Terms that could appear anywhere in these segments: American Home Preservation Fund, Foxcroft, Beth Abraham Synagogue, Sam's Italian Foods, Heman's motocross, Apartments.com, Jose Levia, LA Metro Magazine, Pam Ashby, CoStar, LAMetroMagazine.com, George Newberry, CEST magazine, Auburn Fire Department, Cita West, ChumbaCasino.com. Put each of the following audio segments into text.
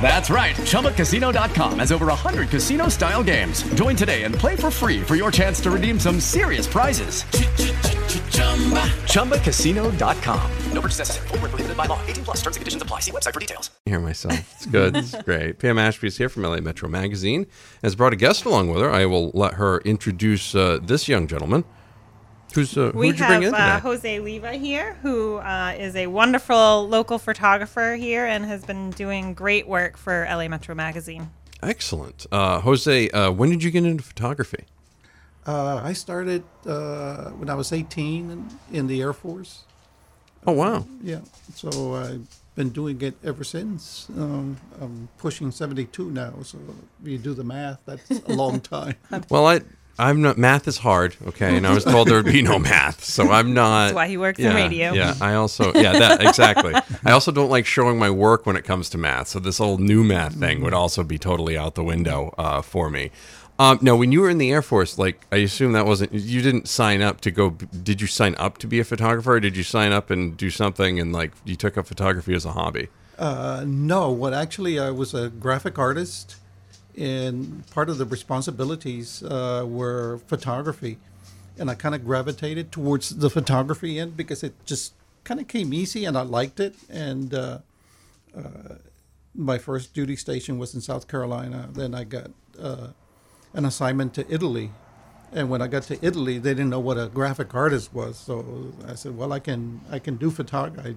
That's right. ChumbaCasino.com has over 100 casino-style games. Join today and play for free for your chance to redeem some serious prizes. ChumbaCasino.com. No purchase necessary. Void where prohibited by law. 18 plus terms and conditions apply. See website for details. I hear myself. It's good. It's great. Pam Ashby is here from LA Metro Magazine. Has brought a guest along with her. I will let her introduce this young gentleman. We have Jose Levia here, who is a wonderful local photographer here and has been doing great work for LA Metro Magazine. Excellent. Jose, when did you get into photography? I started when I was 18 in the Air Force. Oh, wow. Yeah. So I've been doing it ever since. I'm pushing 72 now, so if you do the math, that's a long time. Well, math is hard, okay, and I was told there would be no math, so I'm not. That's why he works in radio. Yeah, exactly. I also don't like showing my work when it comes to math, so this old new math thing would also be totally out the window for me. Now, when you were in the Air Force, like, I assume you didn't sign up to go, did you sign up to be a photographer, or did you sign up and do something and, like, you took up photography as a hobby? No, actually, I was a graphic artist. And part of the responsibilities were photography. And I kind of gravitated towards the photography end because it just kind of came easy and I liked it. And my first duty station was in South Carolina. Then I got an assignment to Italy. And when I got to Italy, they didn't know what a graphic artist was. So I said, well, I can do photography.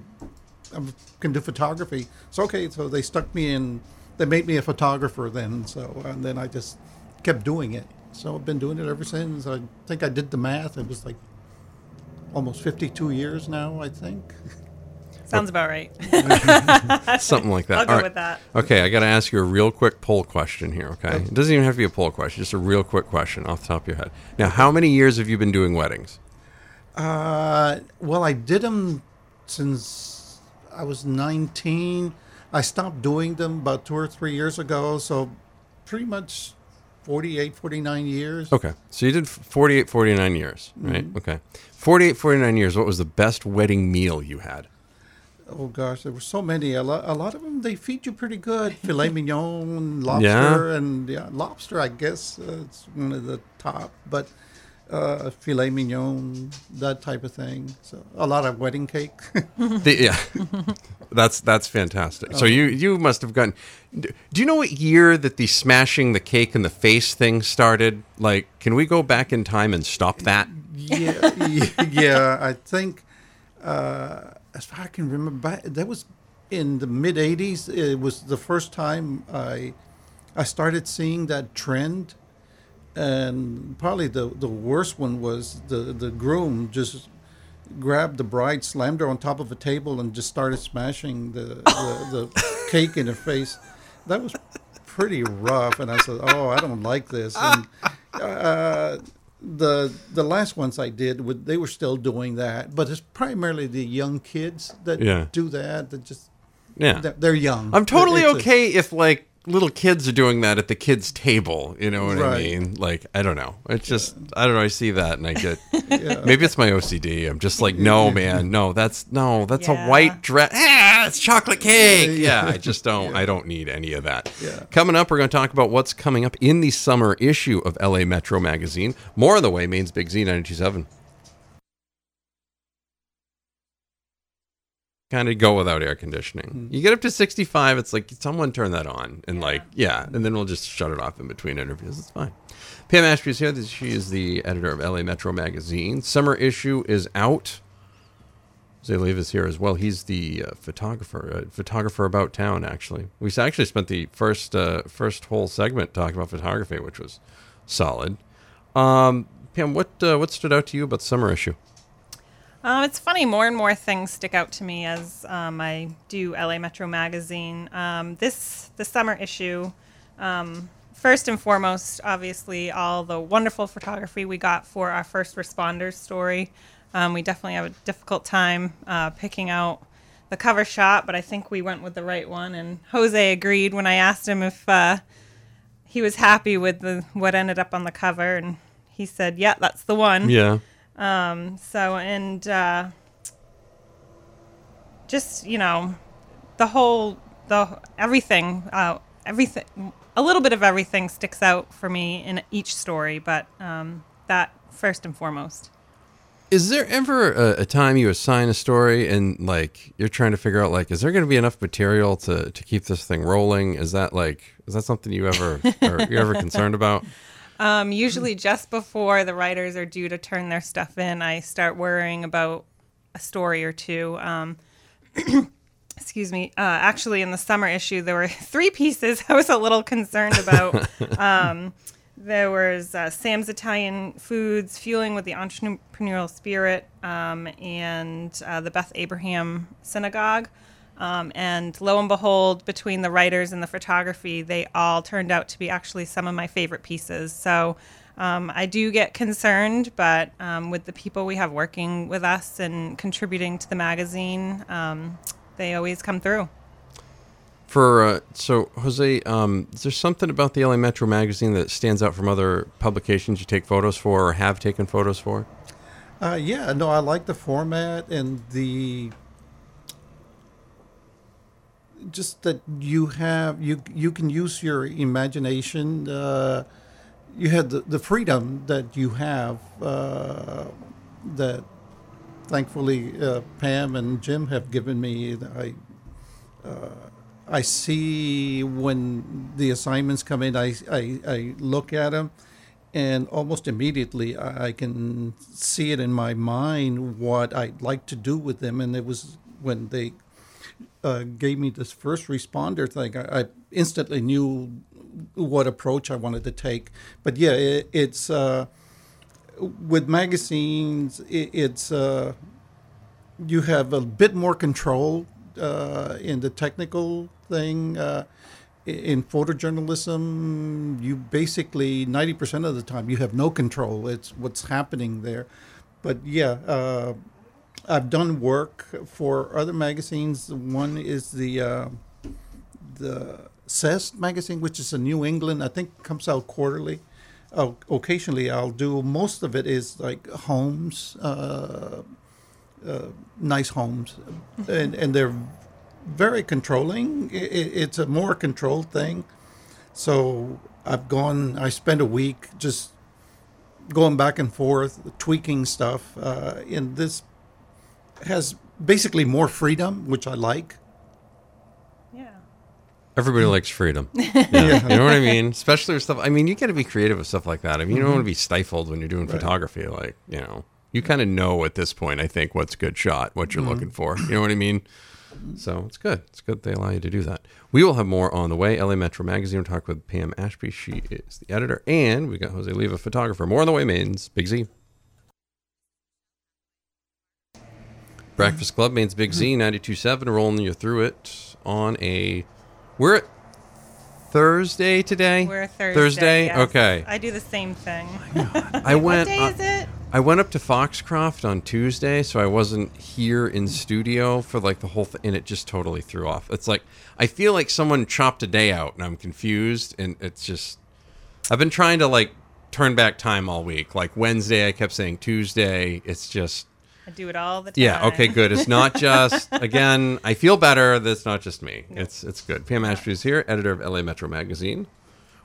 It's okay. So they stuck me in. They made me a photographer then, and then I just kept doing it. So I've been doing it ever since. I think I did the math. It was like almost 52 years now, I think. Sounds about right. Something like that. I'll go with that. Okay, I got to ask you a real quick poll question here, okay? It doesn't even have to be a poll question, just a real quick question off the top of your head. Now, how many years have you been doing weddings? Well, I did them since I was 19. I stopped doing them about 2 or 3 years ago, so pretty much 48, 49 years. Okay, so you did 48, 49 years, right? Mm-hmm. Okay. 48, 49 years, what was the best wedding meal you had? Oh, gosh, there were so many. A lot of them, they feed you pretty good. Filet mignon, lobster, lobster, I guess, it's one of the top, but filet mignon, that type of thing. So a lot of wedding cake. That's fantastic. So you must have gotten. Do you know what year that the smashing the cake in the face thing started? Like, can we go back in time and stop that? Yeah. I think as far as I can remember, that was in the mid '80s. It was the first time I started seeing that trend. And probably the worst one was the groom just grabbed the bride, slammed her on top of a table, and just started smashing the cake in her face. That was pretty rough. And I said, "Oh, I don't like this." And the last ones I did, they were still doing that, but it's primarily the young kids that do that. That just they're young. I'm totally okay if like. Little kids are doing that at the kids' table, you know what I mean? Like, I don't know. It's just, I don't know, I see that and I get, maybe it's my OCD. I'm just like, no, man, that's a white dress. Ah, it's chocolate cake. Yeah, I just don't, I don't need any of that. Yeah. Coming up, we're going to talk about what's coming up in the summer issue of LA Metro Magazine. More on the way, Maine's Big Z 92.7. Kind of go without air conditioning. You get up to 65, it's like, someone turn that on. And and then we'll just shut it off in between interviews. It's fine. Pam Ashby is here. She is the editor of LA Metro Magazine. Summer issue is out. Jose Levia is here as well. He's the photographer about town, actually. We actually spent the first whole segment talking about photography, which was solid. Pam, what stood out to you about the summer issue? It's funny, more and more things stick out to me as I do LA Metro Magazine. The summer issue, first and foremost, obviously, all the wonderful photography we got for our first responders story. We definitely have a difficult time picking out the cover shot, but I think we went with the right one. And Jose agreed when I asked him if he was happy with what ended up on the cover, and he said, "Yeah, that's the one." Yeah. Just, you know, everything, a little bit of everything sticks out for me in each story, but that first and foremost. Is there ever a time you assign a story and, like, you're trying to figure out, like, is there going to be enough material to keep this thing rolling? Is that something you ever are concerned about? Usually just before the writers are due to turn their stuff in, I start worrying about a story or two. Excuse me. Actually, in the summer issue, there were 3 pieces I was a little concerned about. There was Sam's Italian Foods, Fueling with the Entrepreneurial Spirit, and the Beth Abraham Synagogue. And lo and behold, between the writers and the photography, they all turned out to be actually some of my favorite pieces. So I do get concerned, but with the people we have working with us and contributing to the magazine, they always come through. So Jose, is there something about the LA Metro magazine that stands out from other publications you take photos for or have taken photos for? I like the format and just that you can use your imagination. You had the freedom that you have that thankfully Pam and Jim have given me. I see when the assignments come in, I look at them, and almost immediately I can see it in my mind what I'd like to do with them. And it was when they gave me this first responder thing, I instantly knew what approach I wanted to take. But yeah, it's with magazines, it's you have a bit more control in the technical thing. In photojournalism, you basically 90% of the time you have no control. It's what's happening there. But yeah, I've done work for other magazines. One is the CEST magazine, which is in New England. I think comes out quarterly. Occasionally, I'll do most of it is like homes. Nice homes, and they're very controlling. It's a more controlled thing. So I spent a week just going back and forth, tweaking stuff. And this has basically more freedom, which I like. Yeah. Everybody likes freedom. Yeah. You know what I mean? Especially with stuff. I mean, you got to be creative with stuff like that. I mean, you don't want to be stifled when you're doing photography, like, you know. You kind of know at this point, I think, what's a good shot, what you're looking for. You know what I mean? So it's good. It's good they allow you to do that. We will have more on the way. LA Metro Magazine. We'll talk with Pam Ashby. She is the editor. And we got Jose Levia, photographer. More on the way, Maine's Big Z. Breakfast Club, Maine's Big Z, 92.7. Rolling you through it on we're at Thursday today? We're Thursday. Thursday? Yes. Okay. I do the same thing. Oh my God. What day is it? I went up to Foxcroft on Tuesday, so I wasn't here in studio for like the whole thing, and it just totally threw off. It's like, I feel like someone chopped a day out, and I'm confused, and it's just, I've been trying to like turn back time all week. Like Wednesday, I kept saying Tuesday, it's just. I do it all the time. Yeah, okay, good. It's not just, again, I feel better that it's not just me. No. It's good. Pam Ashby is here, editor of LA Metro Magazine.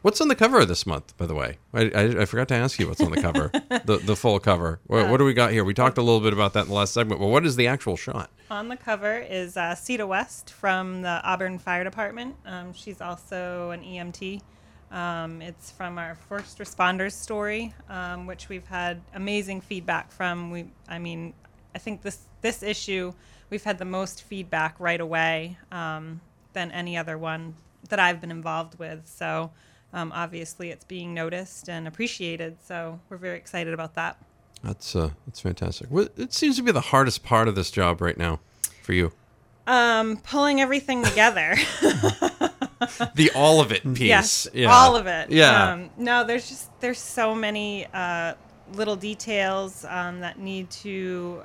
What's on the cover of this month, by the way? I forgot to ask you what's on the cover, the full cover. What do we got here? We talked a little bit about that in the last segment, but what is the actual shot? On the cover is Cita West from the Auburn Fire Department. She's also an EMT. It's from our first responders story, which we've had amazing feedback from. I think this issue, we've had the most feedback right away than any other one that I've been involved with. So obviously, it's being noticed and appreciated, so we're very excited about that. That's fantastic. It seems to be the hardest part of this job right now for you. Pulling everything together. The all of it piece. Yes, yeah. All of it. Yeah. No, there's so many little details that need to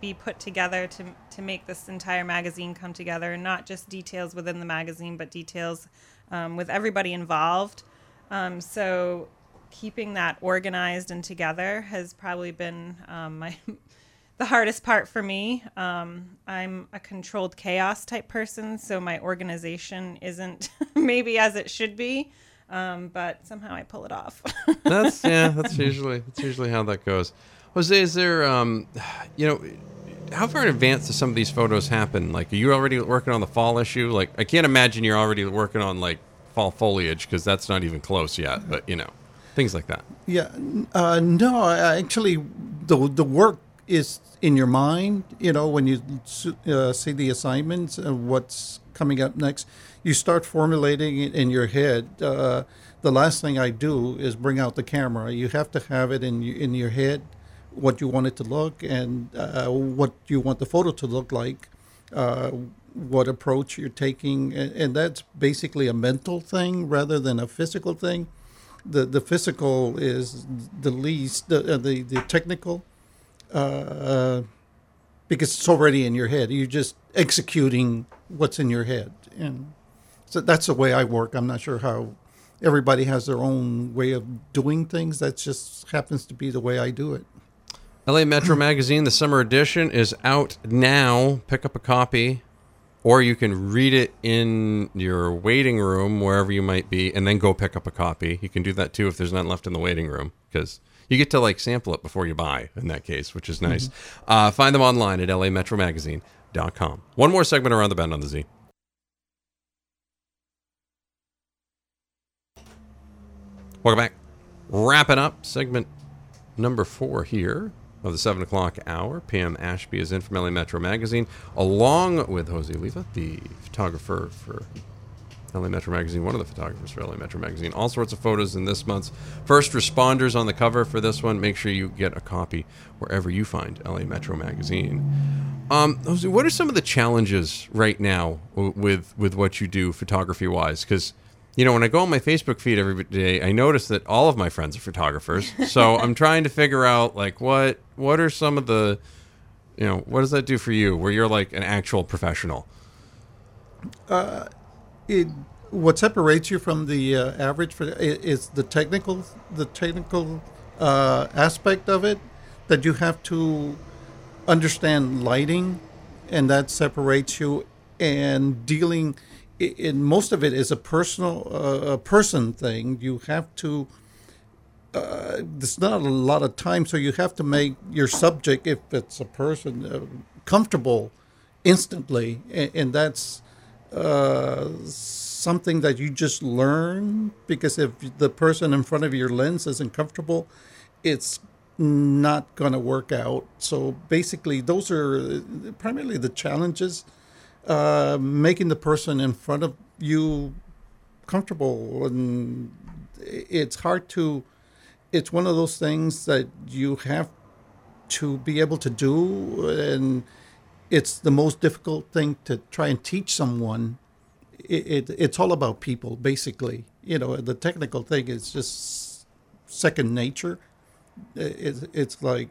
be put together to make this entire magazine come together, and not just details within the magazine, but details with everybody involved. So keeping that organized and together has probably been the hardest part for me. I'm a controlled chaos type person, so my organization isn't maybe as it should be, but somehow I pull it off. That's usually how that goes. Jose, is there, how far in advance do some of these photos happen? Like, are you already working on the fall issue? Like, I can't imagine you're already working on like fall foliage, because that's not even close yet, but things like that. Yeah. No, actually the work is in your mind, when you see the assignments and what's coming up next, you start formulating it in your head. The last thing I do is bring out the camera. You have to have it in your head, what you want it to look and what you want the photo to look like, what approach you're taking. And that's basically a mental thing rather than a physical thing. The physical is the least, the technical, because it's already in your head. You're just executing what's in your head. And so that's the way I work. I'm not sure how everybody has their own way of doing things. That just happens to be the way I do it. LA Metro Magazine, the summer edition, is out now. Pick up a copy, or you can read it in your waiting room, wherever you might be, and then go pick up a copy. You can do that, too, if there's none left in the waiting room, because you get to, sample it before you buy, in that case, which is nice. Mm-hmm. Find them online at LAMetroMagazine.com. One more segment around the bend on the Z. Welcome back. Wrapping up segment number 4 here of the 7 o'clock hour. Pam Ashby is in from LA Metro Magazine, along with Jose Levia, the photographer for LA Metro Magazine, one of the photographers for LA Metro Magazine. All sorts of photos in this month's First Responders on the cover for this one. Make sure you get a copy wherever you find LA Metro Magazine. Jose, what are some of the challenges right now with what you do photography-wise? Because when I go on my Facebook feed every day, I notice that all of my friends are photographers. So I'm trying to figure out, what are some of the, what does that do for you where you're an actual professional? What separates you from the average is the technical aspect of it, that you have to understand lighting, and that separates you, and dealing. Most of it is a personal person thing. You have to, there's not a lot of time, so you have to make your subject, if it's a person, comfortable instantly. And that's something that you just learn, because if the person in front of your lens isn't comfortable, it's not going to work out. So basically, those are primarily the challenges. Making the person in front of you comfortable, and it's one of those things that you have to be able to do, and it's the most difficult thing to try and teach someone. It's all about people, basically. The technical thing is just second nature. It's like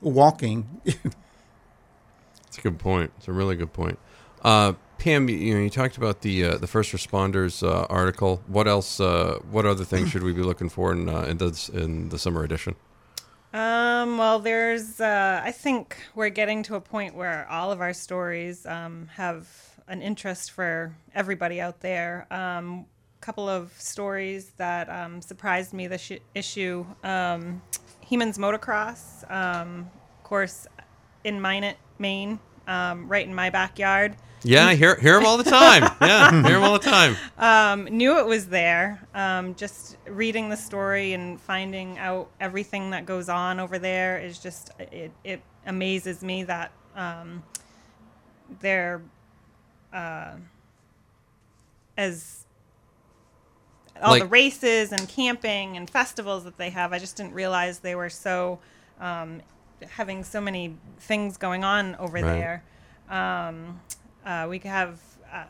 walking. That's a good point. It's a really good point. Pam, you talked about the first responders article. What else? What other things should we be looking for in the summer edition? Well, there's. I think we're getting to a point where all of our stories have an interest for everybody out there. Couple of stories that surprised me this issue. Heman's motocross, of course, in Minot, Maine. Right in my backyard. Yeah, I hear him all the time. Yeah, hear him all the time. Knew it was there. Just reading the story and finding out everything that goes on over there is just, it amazes me that they're as... all the races and camping and festivals that they have. I just didn't realize they were so... having so many things going on over there. We have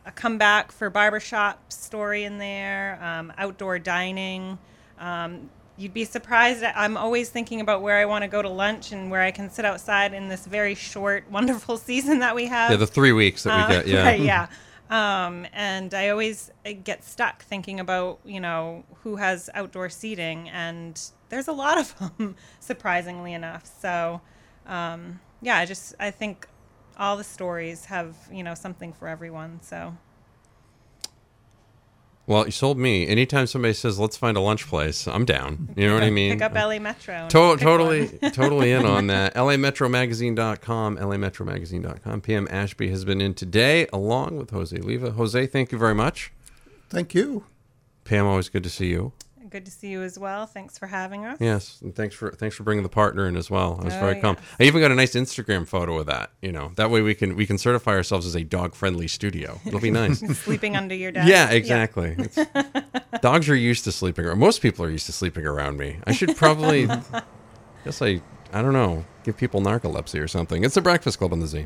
a comeback for barbershop story in there, outdoor dining. You'd be surprised. I'm always thinking about where I want to go to lunch and where I can sit outside in this very short, wonderful season that we have. Yeah, the 3 weeks that we get, yeah. Yeah. And I always get stuck thinking about, you know, who has outdoor seating. And there's a lot of them, surprisingly enough. So, yeah, I think all the stories have, you know, something for everyone, so... Well, you sold me. Anytime somebody says, let's find a lunch place, I'm down. You know what I mean? Pick up LA Metro. Totally in on that. LAMetroMagazine.com, LAMetroMagazine.com. Pam Ashby has been in today along with Jose Levia. Jose, thank you very much. Thank you. Pam, always good to see you. Good to see you as well. Thanks for having us. Yes, and thanks for bringing the partner in as well. I even got a nice Instagram photo of that. You know, that way we can certify ourselves as a dog-friendly studio. It'll be nice. Sleeping under your desk. Yeah, exactly. Yeah. Dogs are used to sleeping. Most people are used to sleeping around me. I should probably, I don't know, give people narcolepsy or something. It's the Breakfast Club on the Z.